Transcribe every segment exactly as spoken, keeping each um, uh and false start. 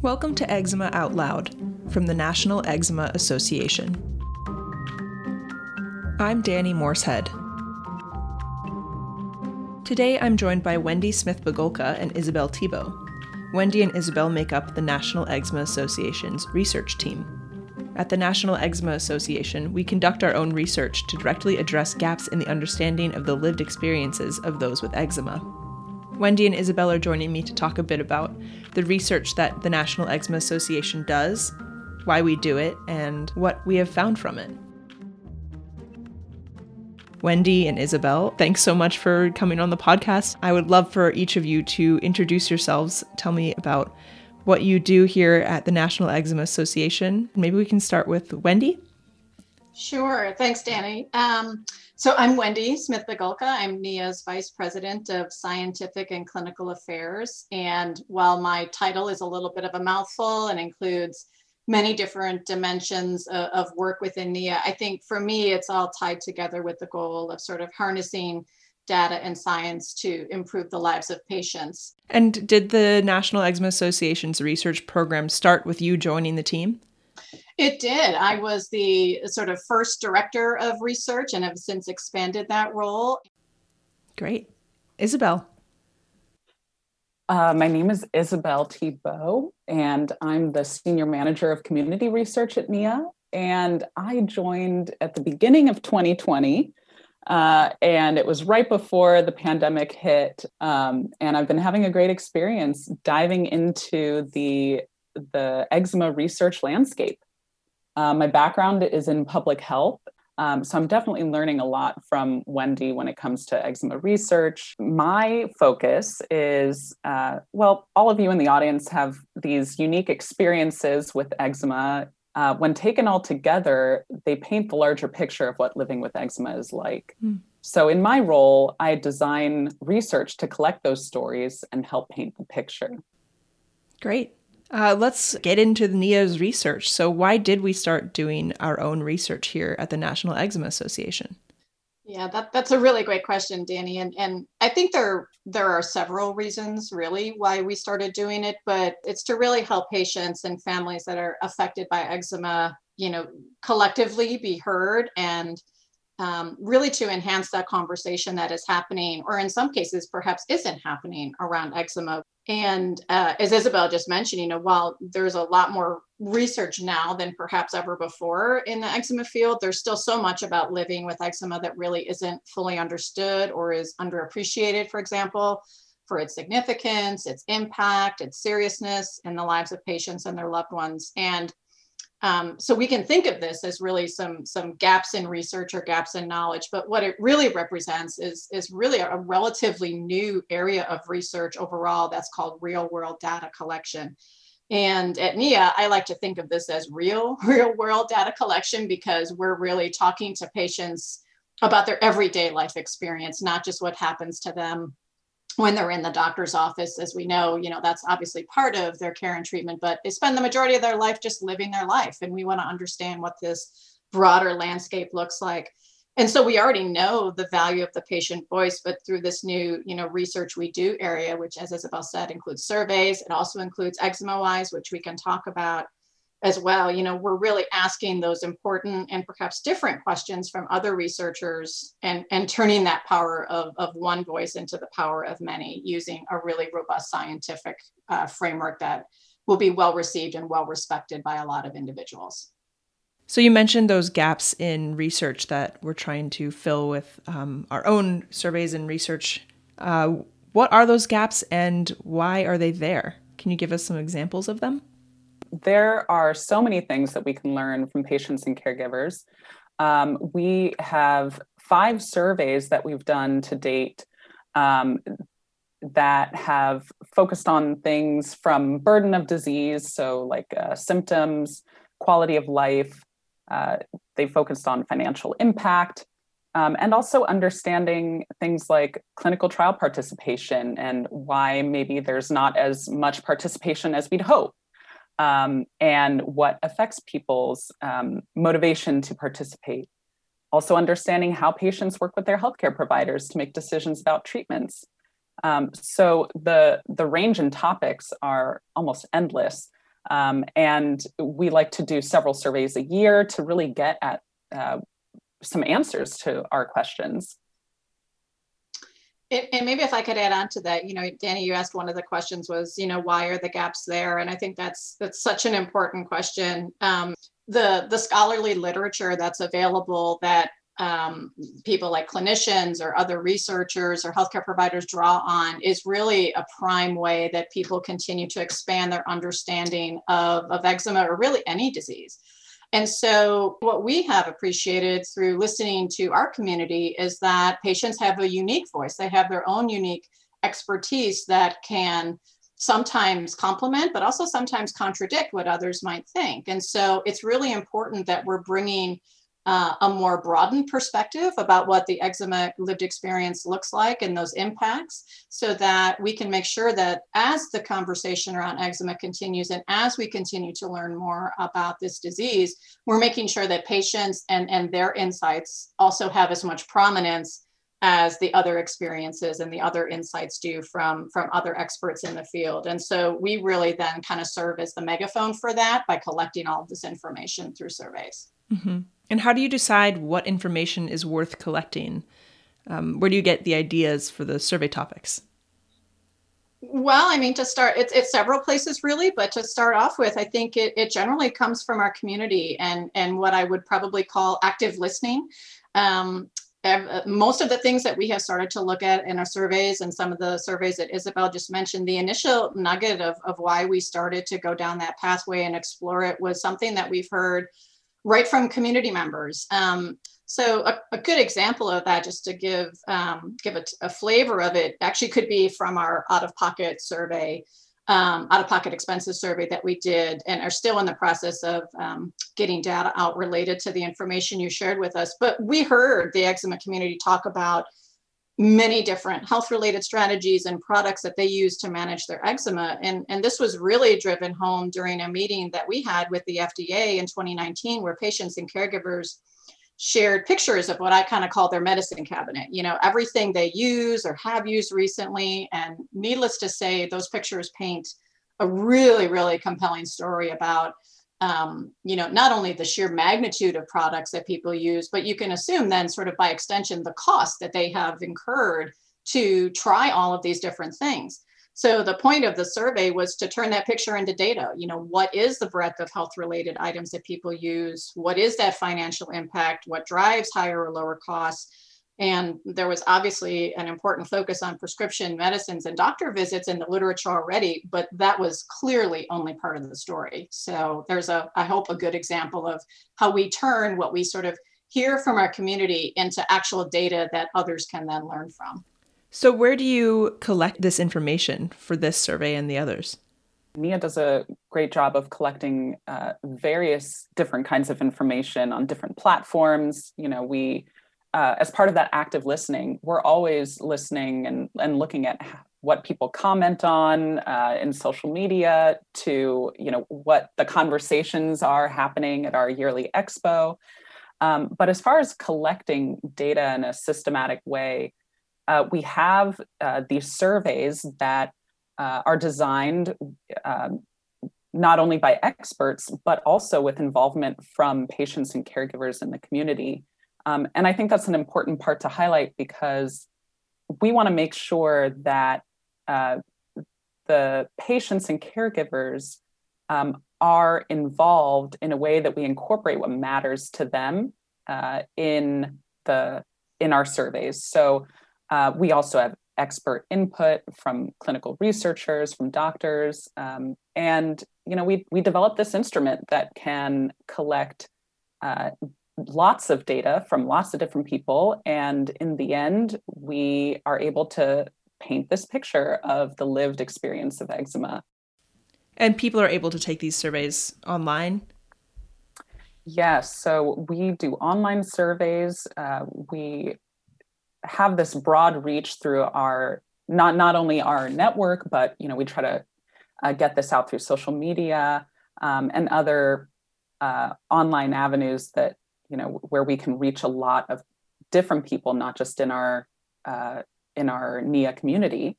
Welcome to Eczema Out Loud from the National Eczema Association. I'm Dani Morsehead. Today I'm joined by Wendy Smith-Bogolka and Isabel Thibault. Wendy and Isabel make up the National Eczema Association's research team. At the National Eczema Association, we conduct our own research to directly address gaps in the understanding of the lived experiences of those with eczema. Wendy and Isabel are joining me to talk a bit about the research that the National Eczema Association does, why we do it, and what we have found from it. Wendy and Isabel, thanks so much for coming on the podcast. I would love for each of you to introduce yourselves, tell me about what you do here at the National Eczema Association. Maybe we can start with Wendy. Sure, thanks, Dani. Um, so I'm Wendy Smith-Bogolka. I'm N E A's Vice President of Scientific and Clinical Affairs. And while my title is a little bit of a mouthful and includes many different dimensions uh, of work within N E A, I think for me, it's all tied together with the goal of sort of harnessing data and science to improve the lives of patients. And did the National Eczema Association's research program start with you joining the team? It did. I was the sort of first director of research and have since expanded that role. Great. Isabel. Uh, my name is Isabel Thibault, and I'm the Senior Manager of Community Research at N E A. And I joined at the beginning of twenty twenty. Uh, and it was right before the pandemic hit. Um, and I've been having a great experience diving into the, the eczema research landscape. Uh, my background is in public health. Um, so I'm definitely learning a lot from Wendy when it comes to eczema research. My focus is, uh, well, all of you in the audience have these unique experiences with eczema. Uh, when taken all together, they paint the larger picture of what living with eczema is like. Mm. So in my role, I design research to collect those stories and help paint the picture. Great. Uh, let's get into the N E A's research. So why did we start doing our own research here at the National Eczema Association? Yeah, that, that's a really great question, Dani. And, and I think there, there are several reasons really why we started doing it, but it's to really help patients and families that are affected by eczema, you know, collectively be heard and um, really to enhance that conversation that is happening, or in some cases, perhaps isn't happening around eczema. And uh, as Isabel just mentioned, you know, while there's a lot more research now than perhaps ever before in the eczema field, there's still so much about living with eczema that really isn't fully understood or is underappreciated, for example, for its significance, its impact, its seriousness in the lives of patients and their loved ones. And um, so we can think of this as really some, some gaps in research or gaps in knowledge, but what it really represents is, is really a relatively new area of research overall that's called real world data collection. And at N E A, I like to think of this as real, real world data collection because we're really talking to patients about their everyday life experience, not just what happens to them when they're in the doctor's office. As we know, you know, that's obviously part of their care and treatment, but they spend the majority of their life just living their life. And we want to understand what this broader landscape looks like. And so we already know the value of the patient voice, but through this new, you know, research we do area, which as Isabel said, includes surveys. It also includes EczemaWise, which we can talk about as well. You know, we're really asking those important and perhaps different questions from other researchers and, and turning that power of, of one voice into the power of many using a really robust scientific uh, framework that will be well received and well respected by a lot of individuals. So you mentioned those gaps in research that we're trying to fill with um, our own surveys and research. Uh, what are those gaps and why are they there? Can you give us some examples of them? There are so many things that we can learn from patients and caregivers. Um, we have five surveys that we've done to date um, that have focused on things from burden of disease, so like uh, symptoms, quality of life. Uh, they focused on financial impact um, and also understanding things like clinical trial participation and why maybe there's not as much participation as we'd hope um, and what affects people's um, motivation to participate. Also understanding how patients work with their healthcare providers to make decisions about treatments. Um, so the, the range in topics are almost endless. Um, and we like to do several surveys a year to really get at uh, some answers to our questions. It, and maybe if I could add on to that, you know, Dani, you asked one of the questions was, you know, why are the gaps there? And I think that's that's such an important question. Um, the, the scholarly literature that's available that um, people like clinicians or other researchers or healthcare providers draw on is really a prime way that people continue to expand their understanding of, of eczema or really any disease. And so what we have appreciated through listening to our community is that patients have a unique voice. They have their own unique expertise that can sometimes complement, but also sometimes contradict what others might think. And so it's really important that we're bringing uh, a more broadened perspective about what the eczema lived experience looks like and those impacts, so that we can make sure that as the conversation around eczema continues and as we continue to learn more about this disease, we're making sure that patients and, and their insights also have as much prominence as the other experiences and the other insights do from, from other experts in the field. And so we really then kind of serve as the megaphone for that by collecting all of this information through surveys. Mm-hmm. And how do you decide what information is worth collecting? Um, where do you get the ideas for the survey topics? Well, I mean, to start, it's, it's several places really, but to start off with, I think it, it generally comes from our community and, and what I would probably call active listening. Um, Most of the things that we have started to look at in our surveys and some of the surveys that Isabel just mentioned, the initial nugget of, of why we started to go down that pathway and explore it was something that we've heard right from community members. Um, so a, a good example of that, just to give, um, give a, a flavor of it, actually could be from our out-of-pocket survey, um, out-of-pocket expenses survey that we did and are still in the process of um, getting data out related to the information you shared with us. But we heard the eczema community talk about many different health-related strategies and products that they use to manage their eczema. And, and this was really driven home during a meeting that we had with the F D A in twenty nineteen, where patients and caregivers shared pictures of what I kind of call their medicine cabinet, you know, everything they use or have used recently. And needless to say, those pictures paint a really, really compelling story about Um, you know, not only the sheer magnitude of products that people use, but you can assume then sort of by extension, the cost that they have incurred to try all of these different things. So the point of the survey was to turn that picture into data. You know, what is the breadth of health-related items that people use? What is that financial impact? What drives higher or lower costs? And there was obviously an important focus on prescription medicines and doctor visits in the literature already, but that was clearly only part of the story. So there's a, I hope, a good example of how we turn what we sort of hear from our community into actual data that others can then learn from. So where do you collect this information for this survey and the others? Mia does a great job of collecting uh, various different kinds of information on different platforms. You know, we... Uh, as part of that active listening, we're always listening and, and looking at what people comment on uh, in social media to, you know, what the conversations are happening at our yearly expo. Um, but as far as collecting data in a systematic way, uh, we have uh, these surveys that uh, are designed uh, not only by experts, but also with involvement from patients and caregivers in the community. Um, and I think that's an important part to highlight, because we want to make sure that uh, the patients and caregivers um, are involved in a way that we incorporate what matters to them uh, in the in our surveys. So uh, we also have expert input from clinical researchers, from doctors, um, and you know we we developed this instrument that can collect Uh, lots of data from lots of different people. And in the end, we are able to paint this picture of the lived experience of eczema. And people are able to take these surveys online? Yes. Yeah, so we do online surveys. Uh, we have this broad reach through our, not, not only our network, but, you know, we try to uh, get this out through social media um, and other uh, online avenues that, you know, where we can reach a lot of different people, not just in our uh, in our N E A community,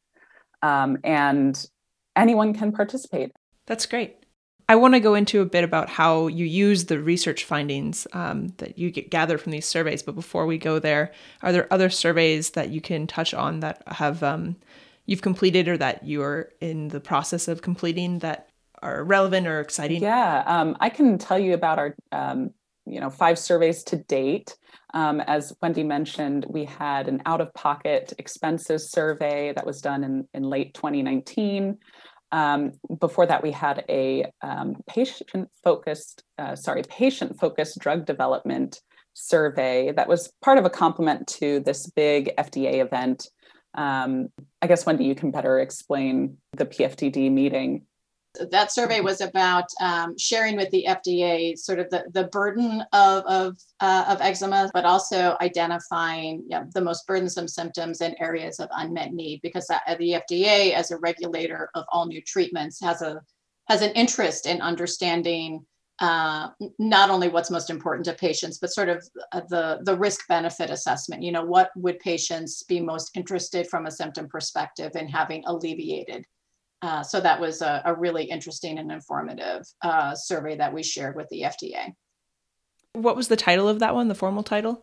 um, and anyone can participate. That's great. I want to go into a bit about how you use the research findings um, that you get gathered from these surveys. But before we go there, are there other surveys that you can touch on that have um, you've completed or that you are in the process of completing that are relevant or exciting? Yeah, um, I can tell you about our um, you know five surveys to date. Um, as Wendy mentioned, we had an out-of-pocket expenses survey that was done in, in late twenty nineteen. Um, before that, we had a um, patient-focused, uh, sorry, patient-focused drug development survey that was part of a complement to this big F D A event. Um, I guess, Wendy, you can better explain the P F D D meeting. That survey was about um, sharing with the F D A sort of the, the burden of of, uh, of eczema, but also identifying you know, the most burdensome symptoms and areas of unmet need, because the F D A, as a regulator of all new treatments, has a has an interest in understanding uh, not only what's most important to patients, but sort of the the risk benefit assessment. You know, what would patients be most interested from a symptom perspective in having alleviated? Uh, so that was a, a really interesting and informative uh, survey that we shared with the F D A. What was the title of that one, the formal title?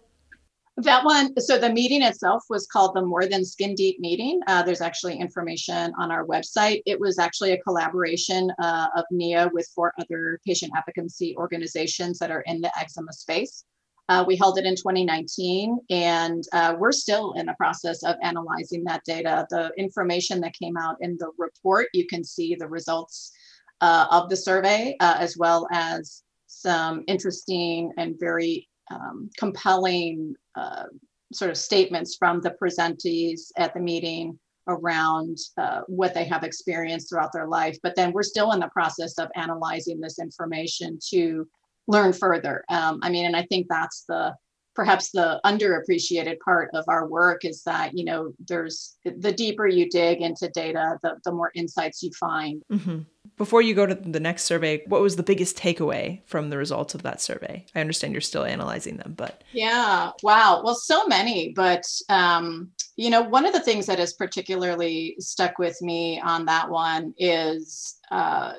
That one, so the meeting itself was called the More Than Skin Deep Meeting. Uh, there's actually information on our website. It was actually a collaboration uh, of N E A with four other patient advocacy organizations that are in the eczema space. Uh, we held it in twenty nineteen, and uh, we're still in the process of analyzing that data. The information that came out in the report, you can see the results uh, of the survey, uh, as well as some interesting and very um, compelling uh, sort of statements from the presentees at the meeting around uh, what they have experienced throughout their life. But then we're still in the process of analyzing this information to learn further. Um, I mean, and I think that's the, perhaps the underappreciated part of our work is that, you know, there's the deeper you dig into data, the, the more insights you find. Mm-hmm. Before you go to the next survey, what was the biggest takeaway from the results of that survey? I understand you're still analyzing them, but. Yeah, wow. Well, so many, but um, you know, one of the things that has particularly stuck with me on that one is, uh,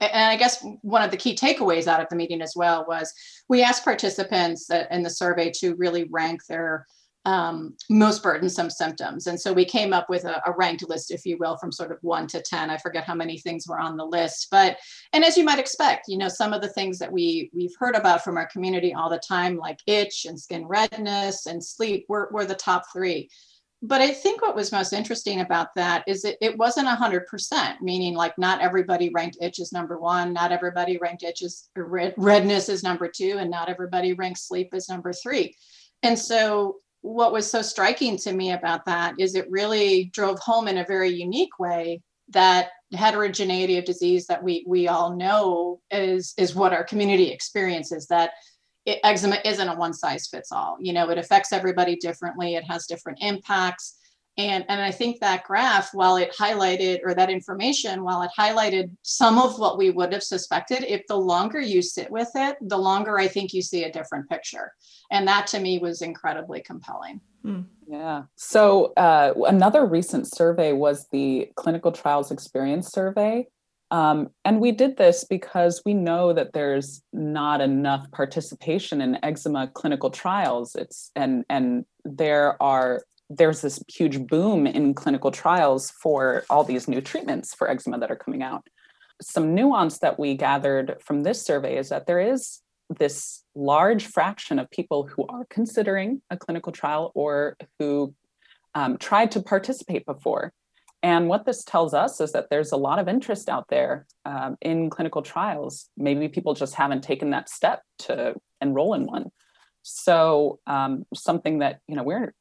and I guess one of the key takeaways out of the meeting as well was we asked participants in the survey to really rank their um, most burdensome symptoms. And so we came up with a, a ranked list, if you will, from sort of one to ten. I forget how many things were on the list, but, and as you might expect, you know, some of the things that we, we've heard about from our community all the time, like itch and skin redness and sleep, were, were the top three. But I think what was most interesting about that is it, it wasn't one hundred percent, meaning like not everybody ranked itch as number one, not everybody ranked itch as red, redness as number two, and not everybody ranked sleep as number three. And so what was so striking to me about that is it really drove home in a very unique way that heterogeneity of disease that we we all know is, is what our community experiences, that It, eczema isn't a one size fits all. You know, it affects everybody differently. It has different impacts. And, and I think that graph, while it highlighted, or that information, while it highlighted some of what we would have suspected, if the longer you sit with it, the longer I think you see a different picture. And that to me was incredibly compelling. Hmm. Yeah. So uh, another recent survey was the Clinical Trials Experience Survey. Um, and we did this because we know that there's not enough participation in eczema clinical trials. It's and and there are there's this huge boom in clinical trials for all these new treatments for eczema that are coming out. Some nuance that we gathered from this survey is that there is this large fraction of people who are considering a clinical trial or who um, tried to participate before. And what this tells us is that there's a lot of interest out there um, in clinical trials. Maybe people just haven't taken that step to enroll in one. So um, something that, you know, we're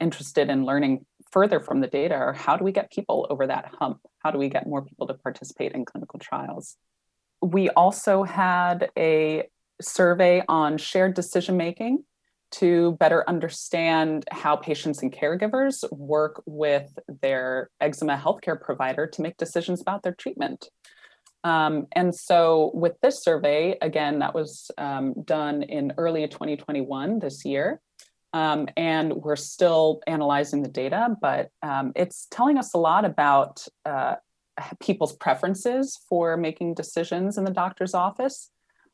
interested in learning further from the data are how do we get people over that hump? How do we get more people to participate in clinical trials? We also had a survey on shared decision-making to better understand how patients and caregivers work with their eczema healthcare provider to make decisions about their treatment. Um, and so with this survey, again, that was um, done in early twenty twenty-one, this year, um, and we're still analyzing the data, but um, it's telling us a lot about uh, people's preferences for making decisions in the doctor's office,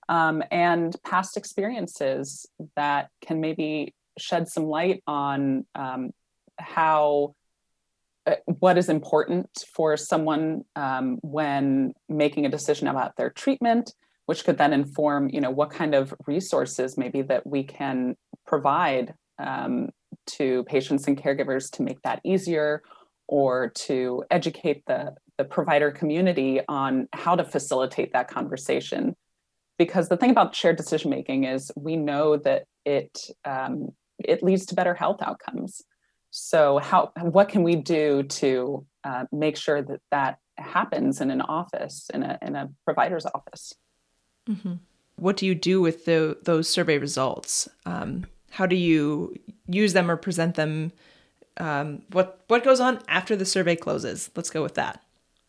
um, and past experiences that can maybe shed some light on um, how uh, what is important for someone um, when making a decision about their treatment, which could then inform, you know, what kind of resources maybe that we can provide um, to patients and caregivers to make that easier, or to educate the, the provider community on how to facilitate that conversation. Because the thing about shared decision-making is we know that it, um, it leads to better health outcomes. So how, what can we do to uh, make sure that that happens in an office, in a, in a provider's office? Mm-hmm. What do you do with the, those survey results? Um, how do you use them or present them? Um, what, what goes on after the survey closes? Let's go with that.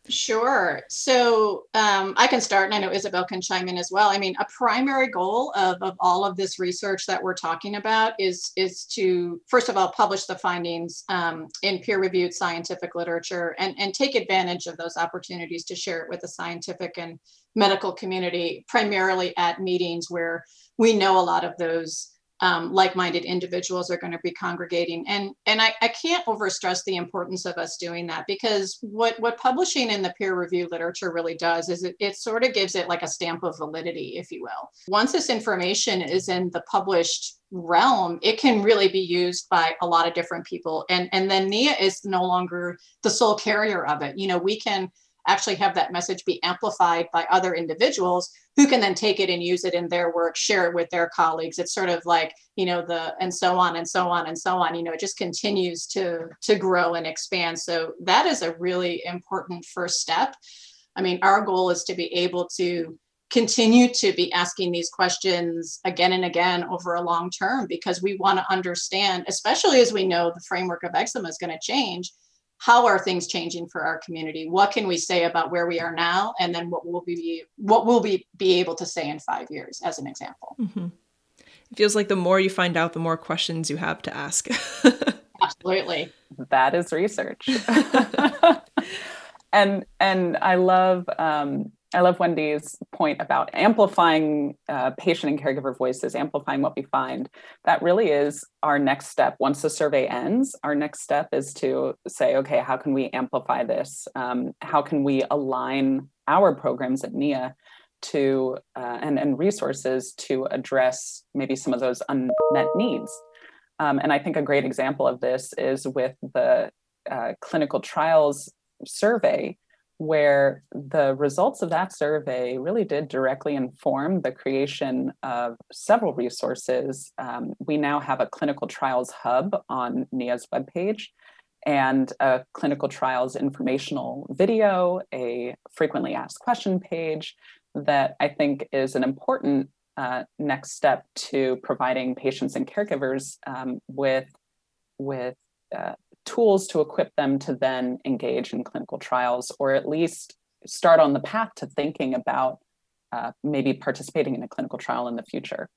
Sure. So um, I can start, and I know Isabel can chime in as well. I mean, a primary goal of, of all of this research that we're talking about is, is to, first of all, publish the findings um, in peer-reviewed scientific literature, and, and take advantage of those opportunities to share it with the scientific and medical community, primarily at meetings where we know a lot of those Um, like-minded individuals are going to be congregating. And, and I, I can't overstress the importance of us doing that, because what, what publishing in the peer review literature really does is it, it sort of gives it like a stamp of validity, if you will. Once this information is in the published realm, it can really be used by a lot of different people. And, and then N I A is no longer the sole carrier of it. You know, we can actually have that message be amplified by other individuals who can then take it and use it in their work, share it with their colleagues. It's sort of like, you know, the, and so on and so on and so on, you know, it just continues to, to grow and expand. So that is a really important first step. I mean, our goal is to be able to continue to be asking these questions again and again over a long term, because we want to understand, especially as we know the framework of eczema is going to change, how are things changing for our community? What can we say about where we are now? And then what will be, what will we be able to say in five years, as an example? Mm-hmm. It feels like the more you find out, the more questions you have to ask. Absolutely. That is research. and and I love um, I love Wendy's point about amplifying uh, patient and caregiver voices, amplifying what we find. That really is our next step. Once the survey ends, our next step is to say, okay, how can we amplify this? Um, how can we align our programs at N I A to uh, and, and resources to address maybe some of those unmet needs? Um, and I think a great example of this is with the uh, clinical trials survey, where the results of that survey really did directly inform the creation of several resources. Um, we now have a clinical trials hub on N I A's webpage, and a clinical trials informational video, a frequently asked question page that I think is an important uh, next step to providing patients and caregivers um, with, with uh, tools to equip them to then engage in clinical trials, or at least start on the path to thinking about uh, maybe participating in a clinical trial in the future.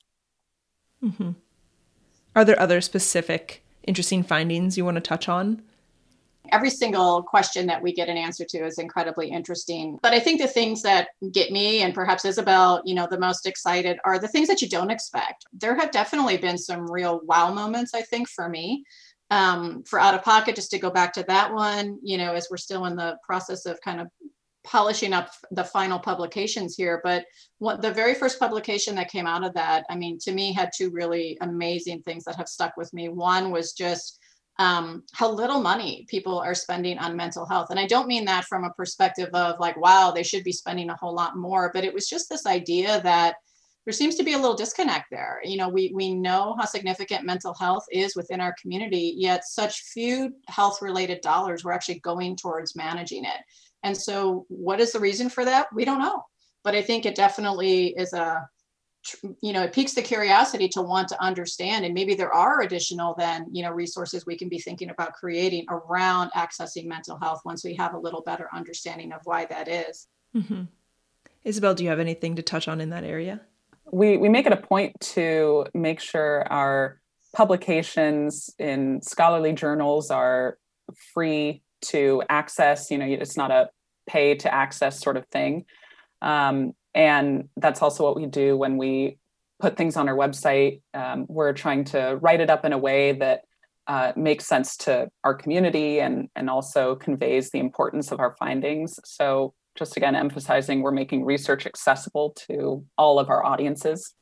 Mm-hmm. Are there other specific interesting findings you want to touch on? Every single question that we get an answer to is incredibly interesting. But I think the things that get me, and perhaps Isabel, you know, the most excited are the things that you don't expect. There have definitely been some real wow moments, I think, for me. Um, for out-of-pocket, just to go back to that one, you know, as we're still in the process of kind of polishing up the final publications here, but what the very first publication that came out of that, I mean, to me had two really amazing things that have stuck with me. One was just um, how little money people are spending on mental health. And I don't mean that from a perspective of like, wow, they should be spending a whole lot more, but it was just this idea that there seems to be a little disconnect there. You know, we we know how significant mental health is within our community, yet such few health-related dollars were actually going towards managing it. And so what is the reason for that? We don't know. But I think it definitely is a, you know, it piques the curiosity to want to understand. And maybe there are additional then, you know, resources we can be thinking about creating around accessing mental health once we have a little better understanding of why that is. Mm-hmm. Isabel, do you have anything to touch on in that area? We we make it a point to make sure our publications in scholarly journals are free to access. You know, it's not a pay to access sort of thing. Um, and that's also what we do when we put things on our website. Um, we're trying to write it up in a way that uh, makes sense to our community and, and also conveys the importance of our findings. So just again, emphasizing we're making research accessible to all of our audiences.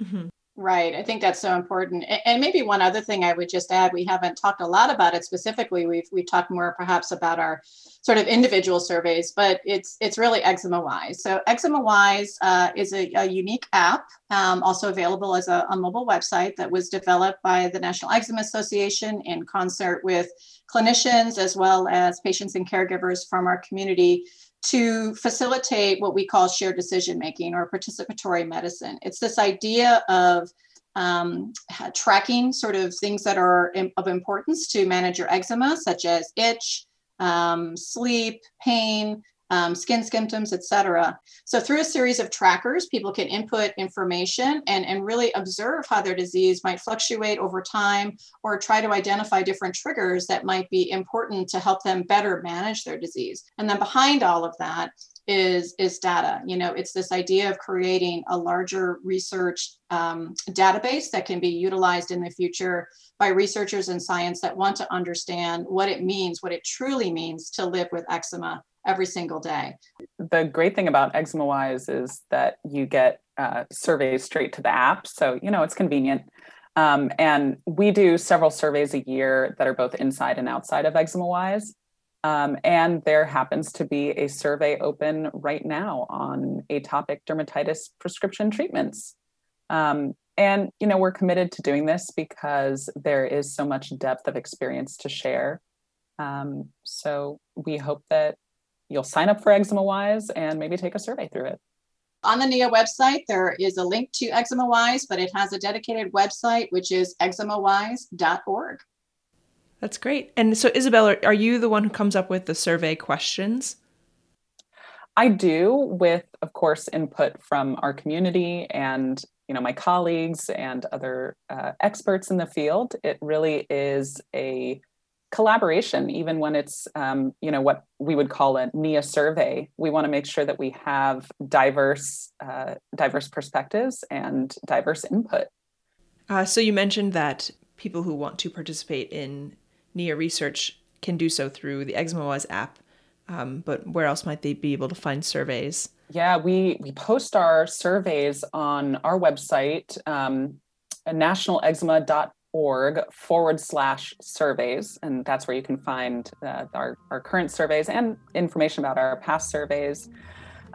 Mm-hmm. Right. I think that's so important. And maybe one other thing I would just add, we haven't talked a lot about it specifically. We've we talked more perhaps about our sort of individual surveys, but it's it's really EczemaWise. So EczemaWise uh, is a, a unique app, um, also available as a, a mobile website that was developed by the National Eczema Association in concert with clinicians as well as patients and caregivers from our community, to facilitate what we call shared decision-making or participatory medicine. It's this idea of um, tracking sort of things that are of importance to manage your eczema, such as itch, um, sleep, pain, um, skin symptoms, et cetera. So through a series of trackers, people can input information and, and really observe how their disease might fluctuate over time, or try to identify different triggers that might be important to help them better manage their disease. And then behind all of that is, is data. You know, it's this idea of creating a larger research um, database that can be utilized in the future by researchers in science that want to understand what it means, what it truly means to live with eczema every single day. The great thing about EczemaWise is that you get uh, surveys straight to the app. So, you know, it's convenient. Um, and we do several surveys a year that are both inside and outside of EczemaWise. Um, and there happens to be a survey open right now on atopic dermatitis prescription treatments. Um, and, you know, we're committed to doing this because there is so much depth of experience to share. Um, so we hope that you'll sign up for EczemaWise and maybe take a survey through it. On the N E A website, there is a link to EczemaWise, but it has a dedicated website, which is eczema wise dot org. That's great. And so, Isabel, are, are you the one who comes up with the survey questions? I do, with, of course, input from our community and, you know, my colleagues and other uh, experts in the field. It really is a collaboration, even when it's, um, you know, what we would call a N E A survey. We want to make sure that we have diverse, uh, diverse perspectives and diverse input. Uh, so you mentioned that people who want to participate in N E A research can do so through the EczemaWise app, um, but where else might they be able to find surveys? Yeah, we we post our surveys on our website, um, national eczema dot org. org forward slash surveys. And that's where you can find uh, our, our current surveys and information about our past surveys.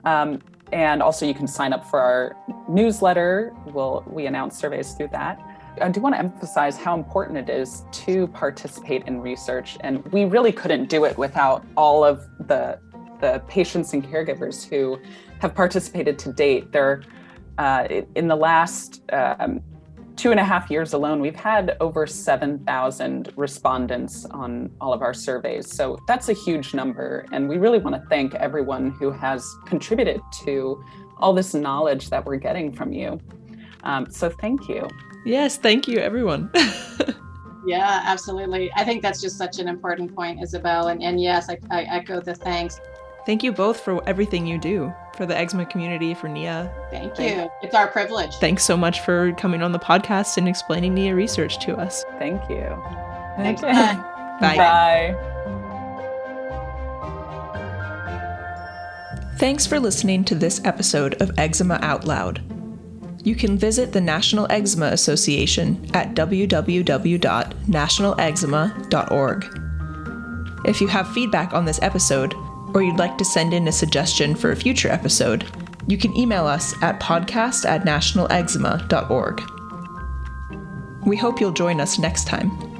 Um, and also you can sign up for our newsletter. We'll, we announce surveys through that. I do want to emphasize how important it is to participate in research. And we really couldn't do it without all of the, the patients and caregivers who have participated to date. They're uh, in the last, um, two and a half years alone, we've had over seven thousand respondents on all of our surveys. So that's a huge number. And we really want to thank everyone who has contributed to all this knowledge that we're getting from you. Um, so thank you. Yes, thank you, everyone. Yeah, absolutely. I think that's just such an important point, Isabel. And, and yes, I, I echo the thanks. Thank you both for everything you do for the eczema community, for N E A. Thank you. It's our privilege. Thanks so much for coming on the podcast and explaining N E A research to us. Thank you. Thank you. Bye. Bye. Bye. Thanks for listening to this episode of Eczema Out Loud. You can visit the National Eczema Association at w w w dot national eczema dot org. If you have feedback on this episode, or you'd like to send in a suggestion for a future episode, you can email us at podcast at national eczema dot org. We hope you'll join us next time.